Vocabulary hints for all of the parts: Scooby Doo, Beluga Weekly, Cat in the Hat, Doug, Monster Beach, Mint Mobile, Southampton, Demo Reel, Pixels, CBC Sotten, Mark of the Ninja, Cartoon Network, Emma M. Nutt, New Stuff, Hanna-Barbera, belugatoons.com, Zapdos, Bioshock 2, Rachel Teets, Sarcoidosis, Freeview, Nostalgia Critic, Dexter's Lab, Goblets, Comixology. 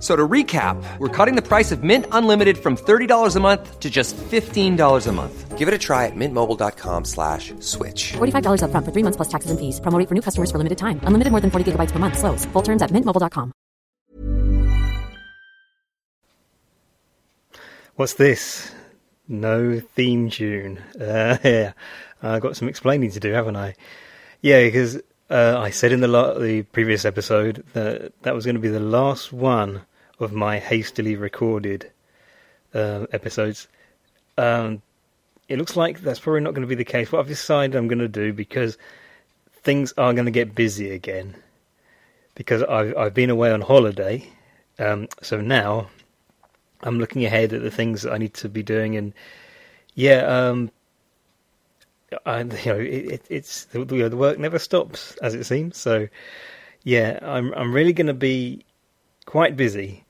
So to recap, we're cutting the price of Mint Unlimited from $30 a month to just $15 a month. Give it a try at mintmobile.com/switch. $45 up front for 3 months plus taxes and fees. Promo rate for new customers for limited time. Unlimited more than 40 gigabytes per month. Slows full terms at mintmobile.com. What's this? No theme tune. Yeah, I've got some explaining to do, haven't I? Yeah, because... I said in the previous episode that was going to be the last one of my hastily recorded episodes. It looks like that's probably not going to be the case. What I've decided I'm going to do, because things are going to get busy again, because I've been away on holiday, so now I'm looking ahead at the things that I need to be doing, and yeah. It's the work never stops, as it seems. So, yeah, I'm really going to be quite busy.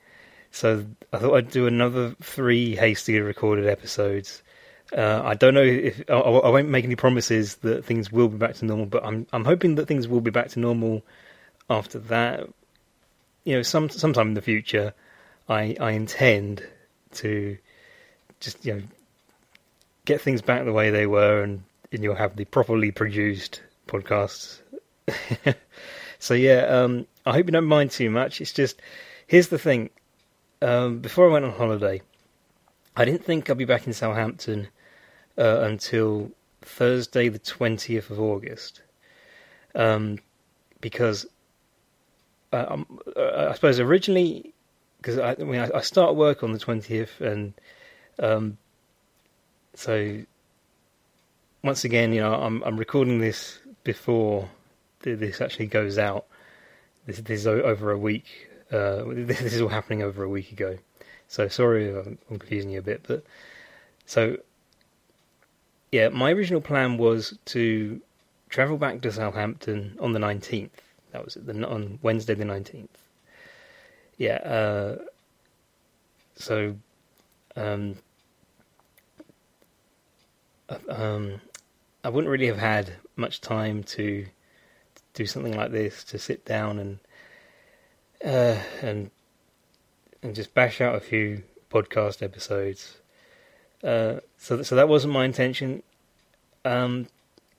So I thought I'd do another 3 hastily recorded episodes. I don't know if I won't make any promises that things will be back to normal, but I'm hoping that things will be back to normal after that. You know, sometime in the future, I intend to just, you know, get things back the way they were, and you'll have the properly produced podcasts. So yeah, I hope you don't mind too much. It's just, here's the thing. Before I went on holiday, I didn't think I'd be back in Southampton until Thursday the 20th of August. Because I suppose originally, because I start work on the 20th, and so... Once again, you know, I'm recording this before this actually goes out. This is over a week. This is all happening over a week ago. So sorry if I'm confusing you a bit, but so yeah, my original plan was to travel back to Southampton on the 19th. That was on Wednesday the 19th. Yeah. I wouldn't really have had much time to do something like this, to sit down and just bash out a few podcast episodes. So that wasn't my intention. Then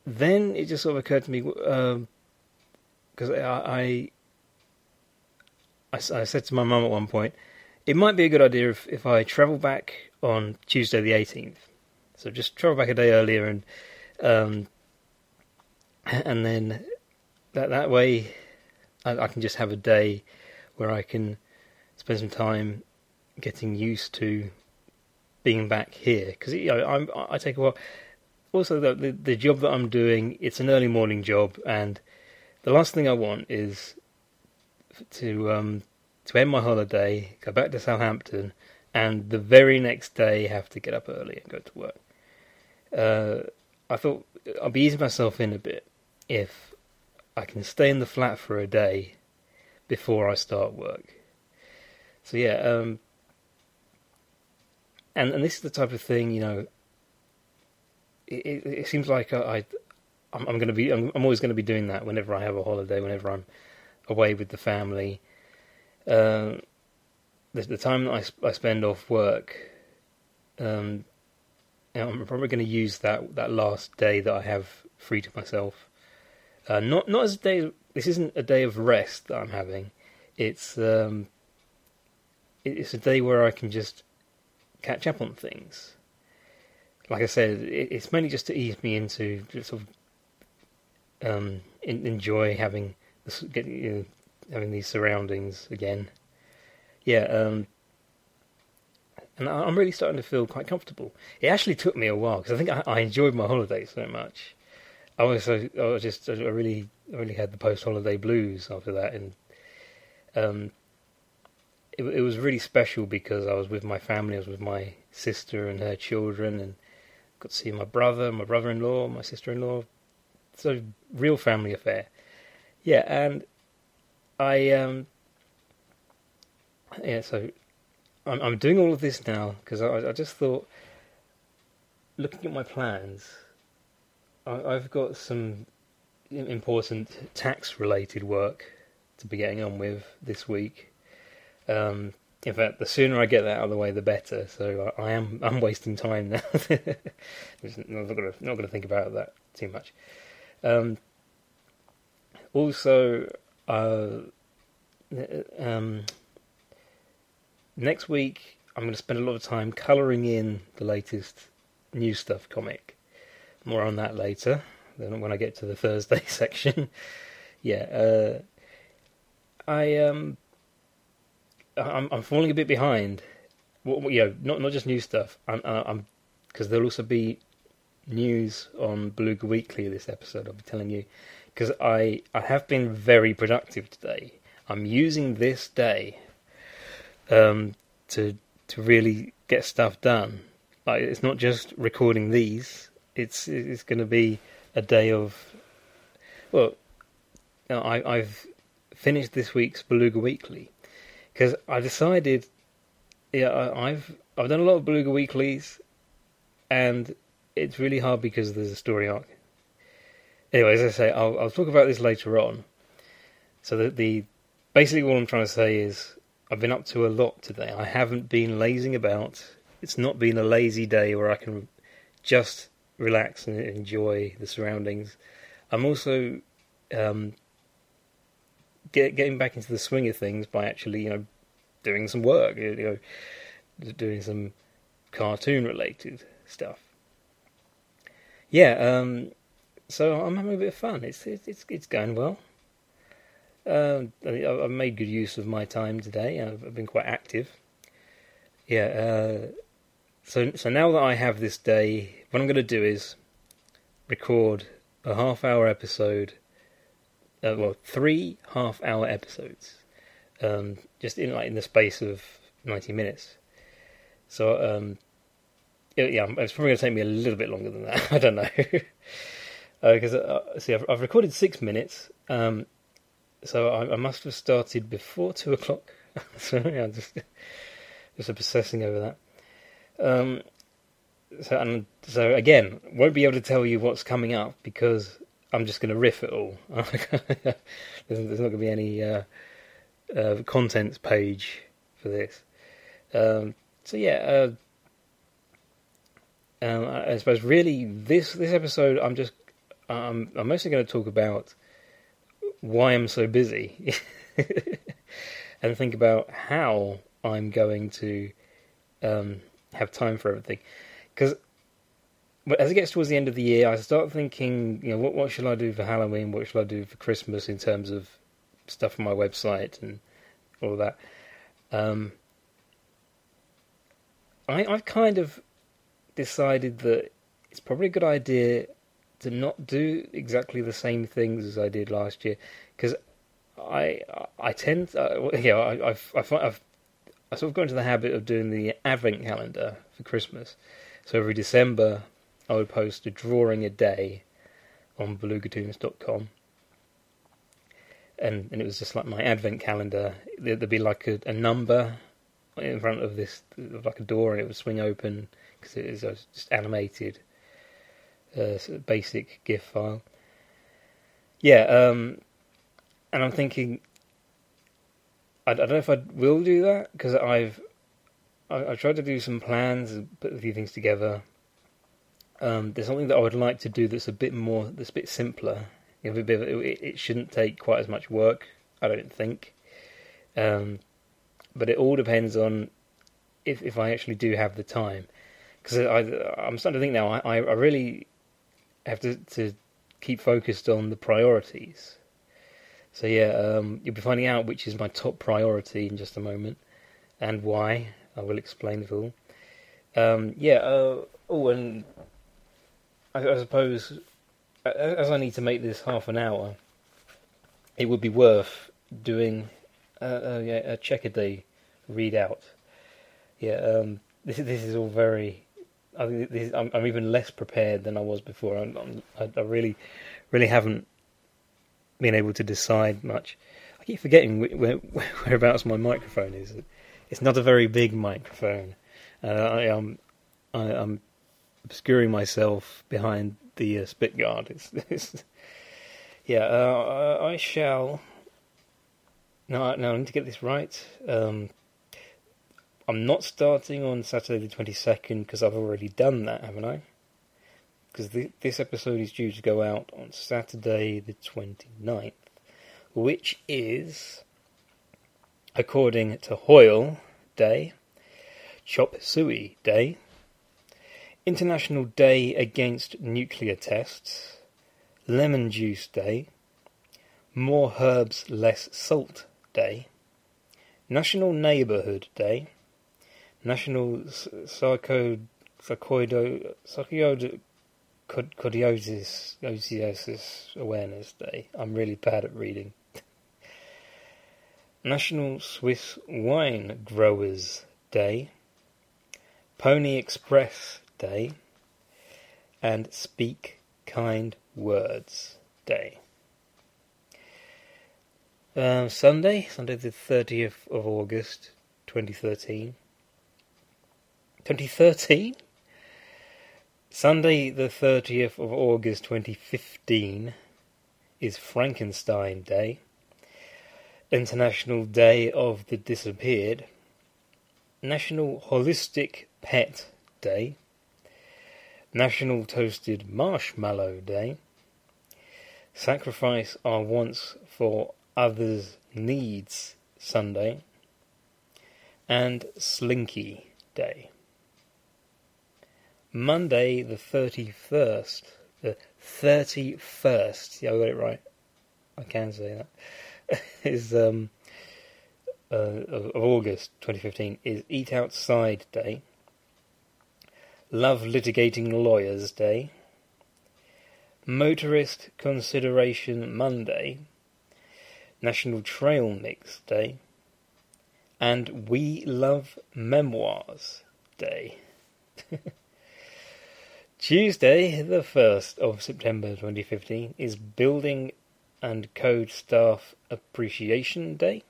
it just sort of occurred to me, because I said to my mum at one point, it might be a good idea if I travel back on Tuesday the 18th. So just travel back a day earlier, and then that way I can just have a day where I can spend some time getting used to being back here, because you know, I take a while. Also, the job that I'm doing, it's an early morning job, and the last thing I want is to end my holiday, go back to Southampton, and the very next day have to get up early and go to work. I thought I'll be easing myself in a bit if I can stay in the flat for a day before I start work. So yeah, and this is the type of thing, you know. It seems like I'm always going to be doing that whenever I have a holiday, whenever I'm away with the family. The time that I spend off work, I'm probably going to use that last day that I have free to myself. Not as a day. This isn't a day of rest that I'm having. It's a day where I can just catch up on things. Like I said, it's mainly just to ease me into just sort of enjoy having these surroundings again. Yeah. And I'm really starting to feel quite comfortable. It actually took me a while, because I think I enjoyed my holiday so much. I really had the post-holiday blues after that, and it was really special because I was with my family. I was with my sister and her children, and got to see my brother, my brother-in-law, my sister-in-law. It's a real family affair. Yeah, and I yeah, so I'm doing all of this now because I just thought, looking at my plans, I've got some important tax-related work to be getting on with this week. In fact, the sooner I get that out of the way, the better. So I'm wasting time now. I'm not going to think about that too much. Also, next week I'm going to spend a lot of time colouring in the latest New Stuff comic. More on that later, then when I get to the Thursday section. I'm falling a bit behind. Well, you know, not just New Stuff. I'm because there'll also be news on Beluga Weekly this episode. I'll be telling you, because I have been very productive today. I'm using this day to really get stuff done. Like, it's not just recording these. It's going to be a day of, well, I've finished this week's Beluga Weekly. Because I decided, I've done a lot of Beluga Weeklies, and it's really hard because there's a story arc. Anyway, as I say, I'll talk about this later on. So the basically what I'm trying to say is I've been up to a lot today. I haven't been lazing about. It's not been a lazy day where I can just relax and enjoy the surroundings. I'm also getting back into the swing of things by actually, doing some work, doing some cartoon-related stuff. So I'm having a bit of fun. It's going well. I've made good use of my time today. I've been quite active. So now that I have this day, what I'm going to do is record a half-hour episode. 3 half-hour episodes, just in the space of 90 minutes. So, it's probably going to take me a little bit longer than that. I don't know, because I've recorded 6 minutes, so I must have started before 2:00. So I'm just obsessing over that. So again, won't be able to tell you what's coming up because I'm just going to riff it all. There's not going to be any contents page for this. I suppose really this episode, I'm mostly going to talk about why I'm so busy and think about how I'm going to have time for everything, because. But as it gets towards the end of the year, I start thinking, what should I do for Halloween? What should I do for Christmas in terms of stuff on my website and all of that? I've kind of decided that it's probably a good idea to not do exactly the same things as I did last year, because I've sort of got into the habit of doing the advent calendar for Christmas. So every December, I would post a drawing a day on belugatoons.com. And it was just like my advent calendar. There'd be like a number in front of this, like a door, and it would swing open because it is just animated, sort of basic GIF file. And I'm thinking, I don't know if I will do that, because I tried to do some plans and put a few things together. There's something that I would like to do that's a bit simpler. It shouldn't take quite as much work, I don't think. But it all depends on if I actually do have the time. Because I'm starting to think now, I really have to keep focused on the priorities. So you'll be finding out which is my top priority in just a moment, and why. I will explain it all. And I suppose, as I need to make this half an hour, it would be worth doing a check-a-day readout. This is all very... I think I'm even less prepared than I was before. I really haven't been able to decide much. I keep forgetting whereabouts my microphone is. It's not a very big microphone. I'm obscuring myself behind the spit guard. I shall... No, I need to get this right. I'm not starting on Saturday the 22nd because I've already done that, haven't I? Because this episode is due to go out on Saturday the 29th, which is, according to Hoyle Day, Chop Suey Day, International Day Against Nuclear Tests, Lemon Juice Day, More Herbs Less Salt Day, National Neighbourhood Day, National Sarcoidosis Awareness Day. I'm really bad at reading. National Swiss Wine Growers Day, Pony Express Day, and Speak Kind Words Day. Sunday the 30th of August, 2013. 2013? Sunday the 30th of August 2015 is Frankenstein Day, International Day of the Disappeared, National Holistic Pet Day, National Toasted Marshmallow Day, Sacrifice Our Wants for Others' Needs Sunday, and Slinky Day. Monday the 31st. The 31st. Yeah, I got it right. I can say that. Is of August 2015 is Eat Outside Day, Love Litigating Lawyers Day, Motorist Consideration Monday, National Trail Mix Day, and We Love Memoirs Day. Tuesday the 1st of September 2015 is Building and Code Staff Appreciation Day,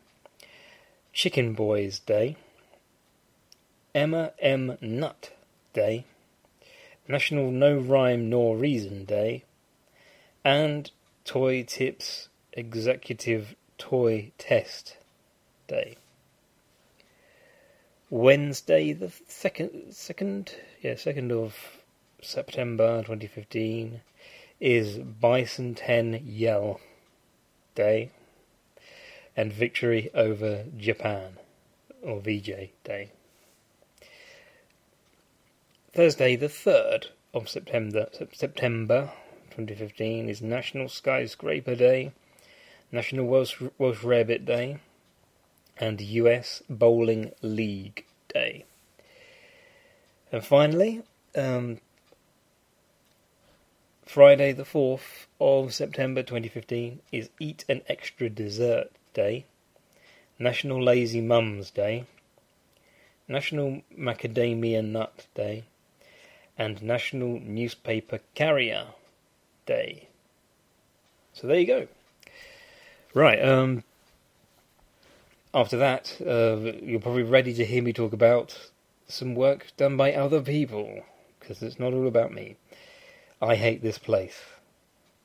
Chicken Boys Day, Emma M. Nutt Day, National No Rhyme Nor Reason Day, and Toy Tips Executive Toy Test Day. Wednesday the 2nd of September 2015 is Bison 10 Yell Day and Victory Over Japan, or VJ Day. Thursday the 3rd of September 2015 is National Skyscraper Day, National Welsh Rarebit Day, and US Bowling League Day. And finally, Friday the 4th of September 2015 is Eat an Extra Dessert Day, National Lazy Mums Day, National Macadamia Nut Day, and National Newspaper Carrier Day. So there you go. Right, after that, you're probably ready to hear me talk about some work done by other people, because it's not all about me. I Hate This Place.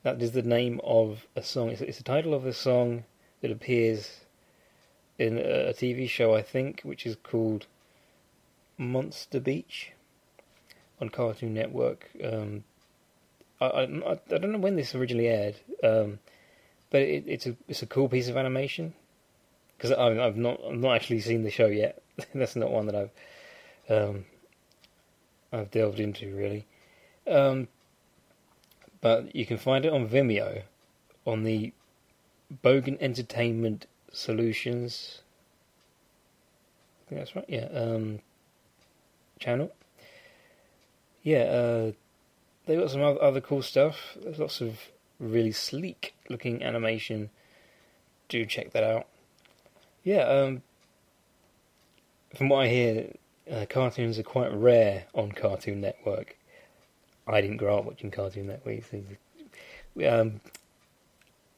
That is the name of a song. It's the title of a song that appears in a TV show, I think, which is called Monster Beach on Cartoon Network. I don't know when this originally aired, but it's a cool piece of animation, because I've not actually seen the show yet. That's not one that I've delved into really. But you can find it on Vimeo, on the Bogan Entertainment Solutions, I think that's right, channel. They've got some other cool stuff. There's lots of really sleek looking animation. Do check that out. From what I hear, cartoons are quite rare on Cartoon Network. I didn't grow up watching Cartoon Network.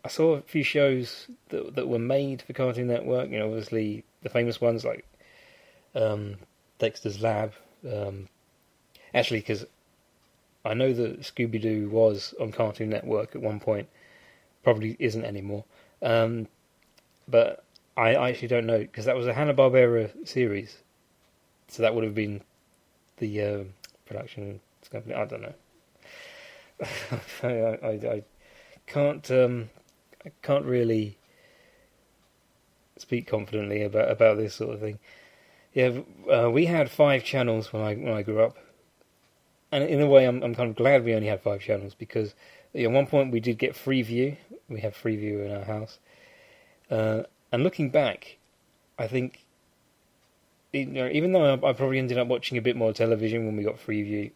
I saw a few shows that were made for Cartoon Network. You know, obviously the famous ones like Dexter's Lab. Actually, because I know that Scooby Doo was on Cartoon Network at one point. Probably isn't anymore. But I actually don't know, because that was a Hanna-Barbera series. So that would have been the production company. I don't know. I can't I can't really speak confidently about this sort of thing. Yeah, we had 5 channels when I grew up, and in a way, I'm kind of glad we only had 5 channels, because at one point we did get Freeview. We had Freeview in our house, and looking back, I think, you know, even though I probably ended up watching a bit more television when we got Freeview,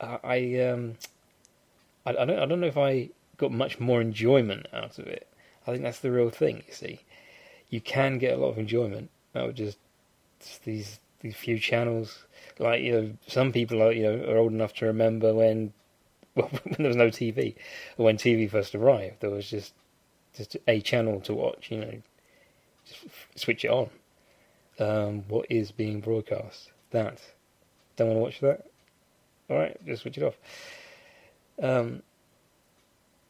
I don't know if I got much more enjoyment out of it. I think that's the real thing. You see, you can get a lot of enjoyment out of just these few channels. Like, you know, some people are old enough to remember when there was no TV, or when TV first arrived. There was just a channel to watch. You know, just switch it on. What is being broadcast? That don't want to watch that. All right, just switch it off.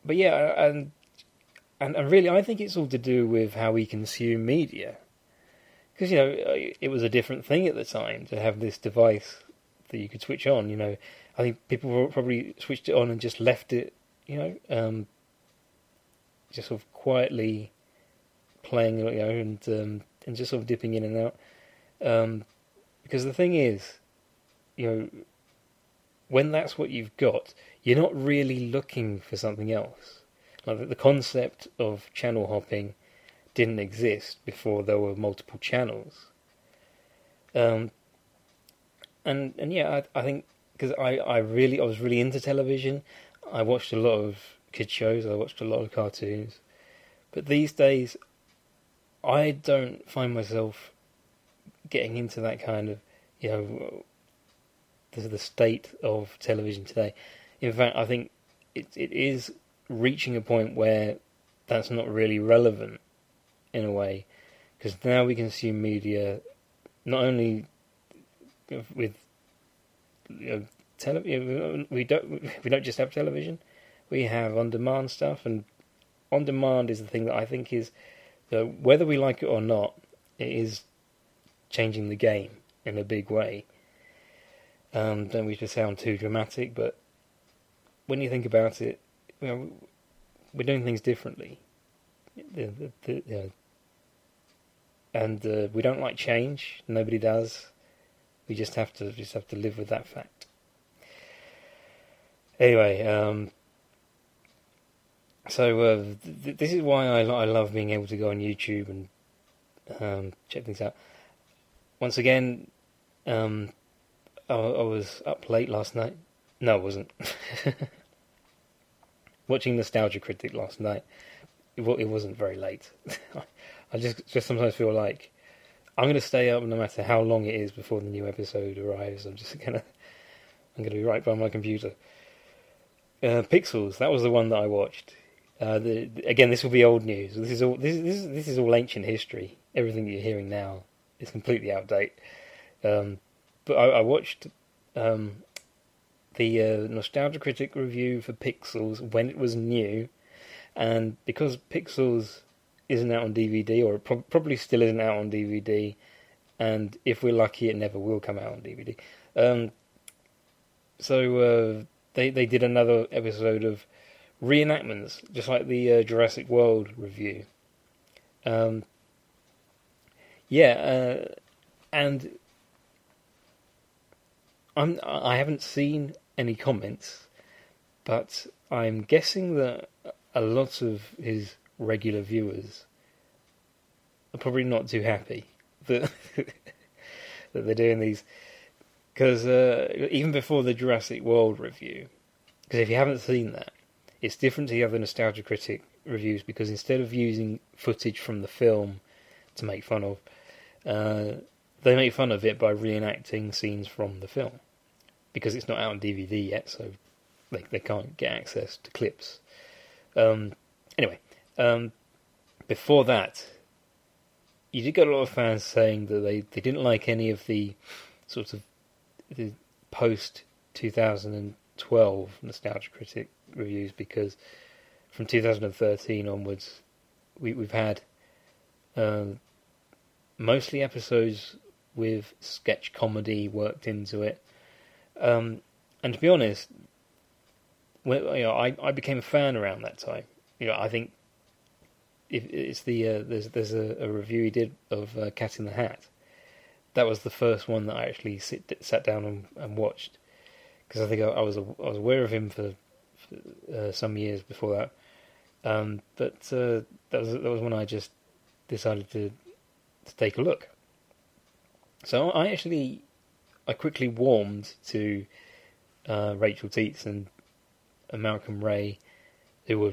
But yeah, and really, I think it's all to do with how we consume media, because, you know, it was a different thing at the time to have this device that you could switch on. You know, I think people probably switched it on and just left it, you know, just sort of quietly playing, you know, and just sort of dipping in and out. Because the thing is, you know, when that's what you've got, you're not really looking for something else. Like, the concept of channel hopping didn't exist before there were multiple channels. And yeah, I think, because I was really into television. I watched a lot of kid shows. I watched a lot of cartoons. But these days, I don't find myself getting into that kind of, you know, this is the state of television today. In fact, I think it is reaching a point where that's not really relevant in a way, because now we consume media not only with, you know, we don't just have television. We have on-demand stuff, and on-demand is the thing that I think is, you know, whether we like it or not, it is changing the game in a big way. Don't wish to sound too dramatic, but when you think about it, you know, we're doing things differently, you know, and we don't like change. Nobody does. We just have to live with that fact. Anyway, this is why I love being able to go on YouTube and check things out. Once again, I was up late last night. No, I wasn't. Watching Nostalgia Critic last night. It wasn't very late. I just sometimes feel like I'm going to stay up no matter how long it is before the new episode arrives. I'm going to be right by my computer. Pixels. That was the one that I watched. Again, this will be old news. This is all ancient history. Everything that you're hearing now is completely out of date. But I watched the Nostalgia Critic review for Pixels when it was new, and because Pixels isn't out on DVD, or probably still isn't out on DVD, and if we're lucky, it never will come out on DVD. So they did another episode of reenactments, just like the Jurassic World review. And I haven't seen any comments, but I'm guessing that a lot of his regular viewers are probably not too happy that they're doing these, because even before the Jurassic World review, because if you haven't seen that, it's different to the other Nostalgia Critic reviews, because instead of using footage from the film to make fun of, they make fun of it by reenacting scenes from the film, because it's not out on DVD yet, so they can't get access to clips. Anyway, Before that, you did get a lot of fans saying that they didn't like any of the sort of the post-2012 Nostalgia Critic reviews, because from 2013 onwards, we've had mostly episodes with sketch comedy worked into it. And to be honest, I became a fan around that time. I think it's the there's a review he did of Cat in the Hat. That was the first one that I actually sat down and watched, because I think I was aware of him for some years before that. But that was when I just decided to take a look. So I quickly warmed to Rachel Teets and Malcolm Ray, who were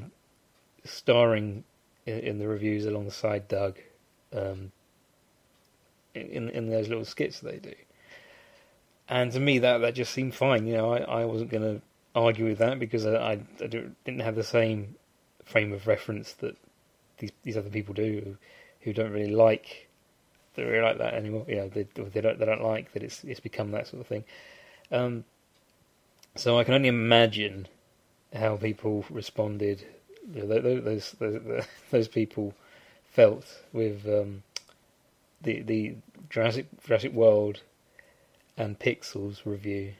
starring in the reviews alongside Doug, in those little skits they do. And to me, that just seemed fine. I wasn't going to argue with that, because I didn't have the same frame of reference that these other people do, who don't really like that anymore. They don't like that it's become that sort of thing. So I can only imagine how people responded. Those people felt with the Jurassic World and Pixels review.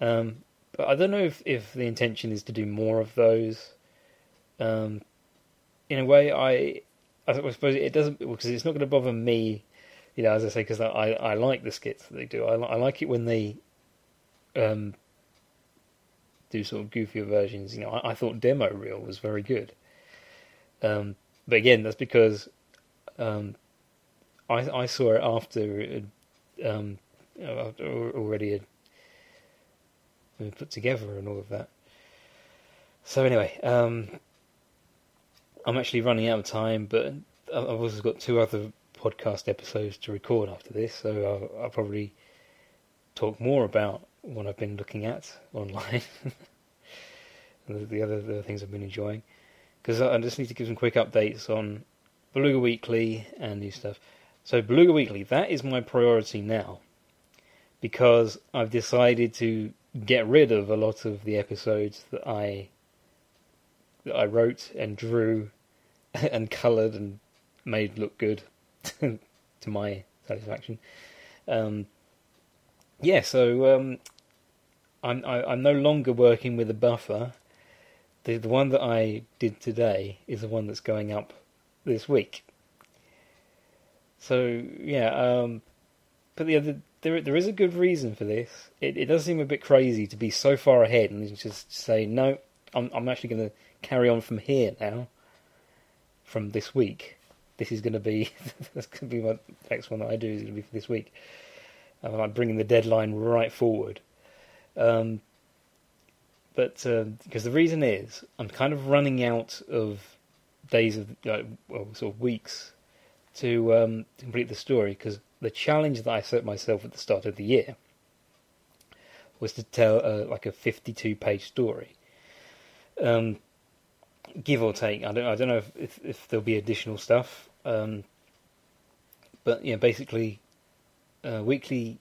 But I don't know if the intention is to do more of those. In a way, I suppose it doesn't, because it's not going to bother me, as I say, because I like the skits that they do. I like it when they do sort of goofier versions. I thought Demo Reel was very good. But again, that's because I saw it after it had already had been put together and all of that. So anyway, I'm actually running out of time, but I've also got two other podcast episodes to record after this, so I'll probably talk more about what I've been looking at online and the other things I've been enjoying, because I just need to give some quick updates on Beluga Weekly and New Stuff. So Beluga Weekly, that is my priority now, because I've decided to get rid of a lot of the episodes that I wrote and drew and coloured and made look good to my satisfaction. I'm no longer working with a buffer. The one that I did today is the one that's going up this week. So but there is a good reason for this. It does seem a bit crazy to be so far ahead and just say no. I'm actually going to carry on from here now. From this week, this is going to be that's going to be my next one that I do is going to be for this week. I'm bringing the deadline right forward. But because the reason is, I'm kind of running out of days of weeks to complete the story, because the challenge that I set myself at the start of the year was to tell a 52-page story, give or take. I don't know if there'll be additional stuff, but basically. Weekly,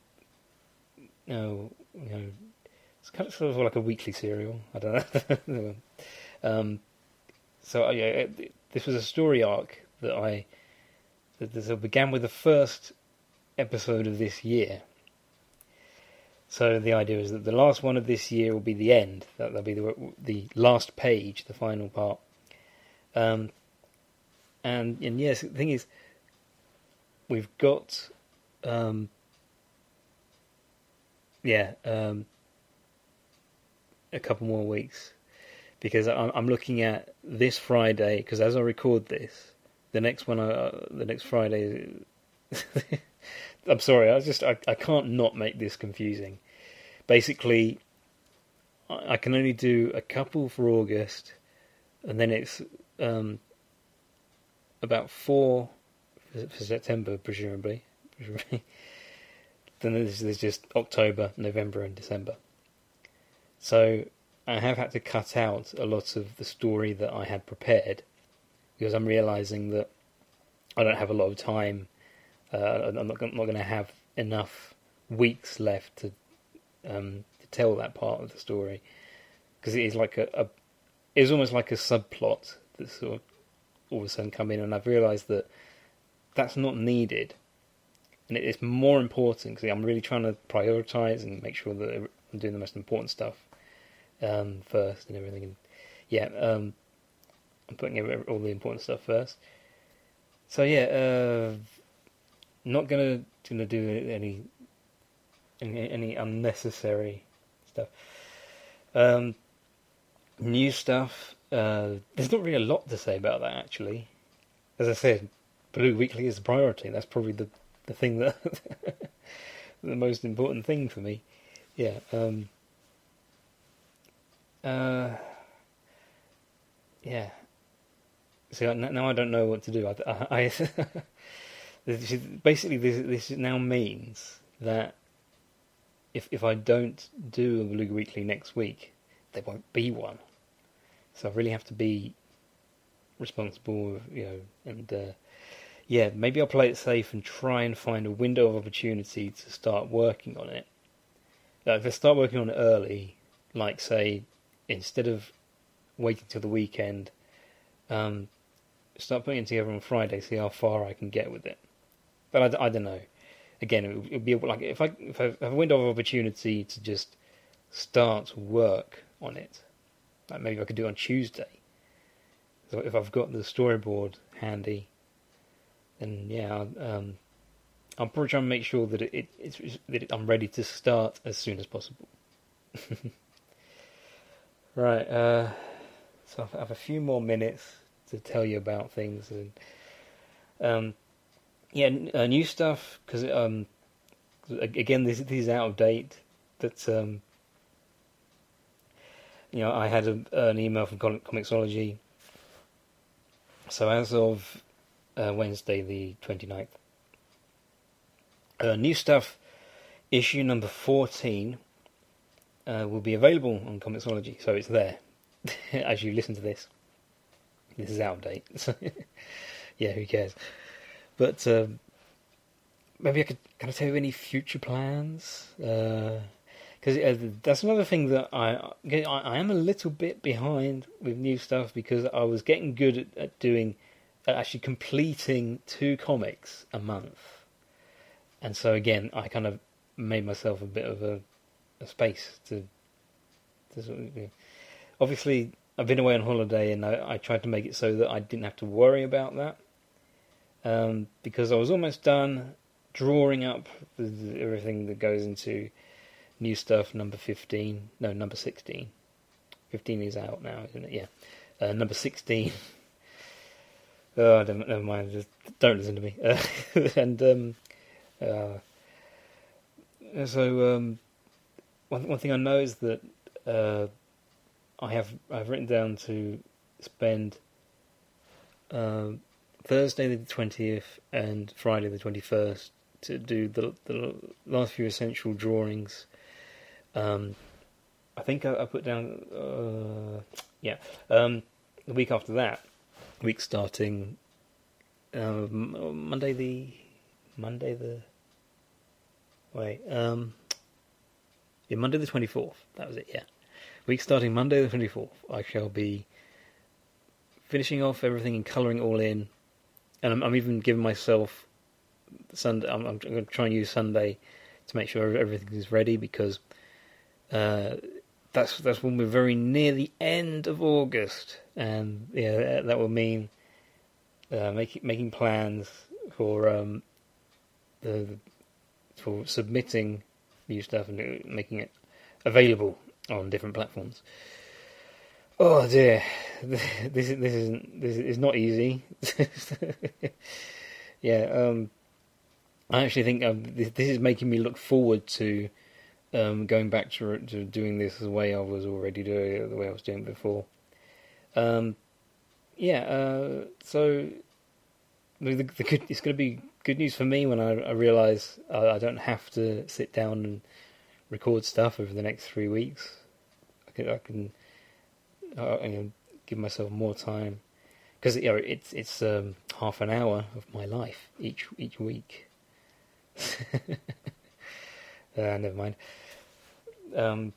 it's kind of sort of like a weekly serial. I don't know. This was a story arc that began with the first episode of this year. So the idea is that the last one of this year will be the end. That'll be the last page, the final part. And yes, the thing is, we've got. A couple more weeks, because I'm looking at this Friday, because as I record this, the next Friday, I'm sorry, I can't not make this confusing. Basically, I can only do a couple for August, and then it's about four for September, presumably. Then there's just October, November and December. So I have had to cut out a lot of the story that I had prepared because I'm realizing that I don't have a lot of time. I'm not going to have enough weeks left to tell that part of the story, because it is like it's almost like a subplot that sort of all of a sudden come in, and I've realised that that's not needed, and it's more important, because I'm really trying to prioritise and make sure that I'm doing the most important stuff first and everything. And I'm putting all the important stuff first. So not gonna do any unnecessary stuff. New stuff. There's not really a lot to say about that, actually. As I said, Beluga Weekly is the priority. That's probably the thing that the most important thing for me. Yeah. Yeah. So now I don't know what to do. Basically, this now means that if I don't do a Beluga Weekly next week, there won't be one. So I really have to be responsible, and maybe I'll play it safe and try and find a window of opportunity to start working on it. If I start working on it early, like, say, instead of waiting till the weekend, start putting it together on Friday, see how far I can get with it. But I don't know. Again, it would be like, if I have a window of opportunity to just start work on it, like maybe I could do it on Tuesday. So if I've got the storyboard handy, then I'll probably try and make sure that I'm ready to start as soon as possible. Right, so I have a few more minutes to tell you about things, and new stuff, because again, this is out of date. That I had an email from Comixology. So as of Wednesday the 29th, New Stuff issue number 14 will be available on Comixology, so it's there. As you listen to this, this is out of date, so yeah, who cares? But maybe I could kind of tell you any future plans, because that's another thing that I am a little bit behind with New Stuff, because I was getting good at actually completing 2 comics a month, and so again I kind of made myself a bit of a space to sort of, obviously I've been away on holiday, and I tried to make it so that I didn't have to worry about that, because I was almost done drawing up everything that goes into New Stuff number 16. 15 is out now, isn't it? Yeah. Number 16. Oh, never mind. Just don't listen to me. And so one thing I know is that I've written down to spend Thursday the 20th and Friday the 21st to do the last few essential drawings. I think I put down the week after that, week starting Monday the 24th. That was it. Yeah. Week starting Monday the 24th, I shall be finishing off everything and colouring all in, and I'm even giving myself Sunday. I'm going to try and use Sunday to make sure everything is ready, because that's when we're very near the end of August, and that will mean making plans for for submitting new stuff and making it available on different platforms. Oh dear, this is not easy. I actually think this is making me look forward to going back to doing this the way I was already doing it, the way I was doing it before. So it's going to be good news for me when I realise I don't have to sit down and record stuff over the next 3 weeks. I can give myself more time, because you know it's half an hour of my life each week. Never mind. I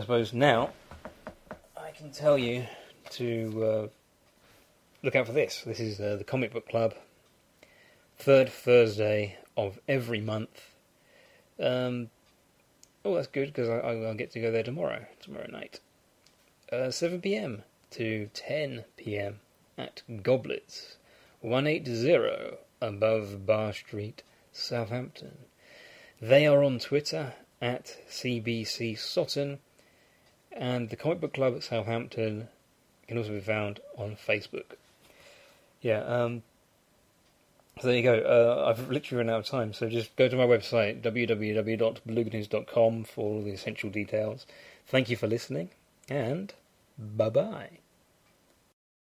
suppose now I can tell you to look out for this. This is the Comic Book Club, third Thursday of every month. Oh, that's good, because I'll get to go there tomorrow night. 7 p.m. to 10 p.m. at Goblets, 180 above Bar Street, Southampton. They are on Twitter at CBC Sotten, and the Comic Book Club at Southampton can also be found on Facebook. Yeah, so there you go. I've literally run out of time, so just go to my website, www.belugatoons.com, for all the essential details. Thank you for listening, and bye-bye.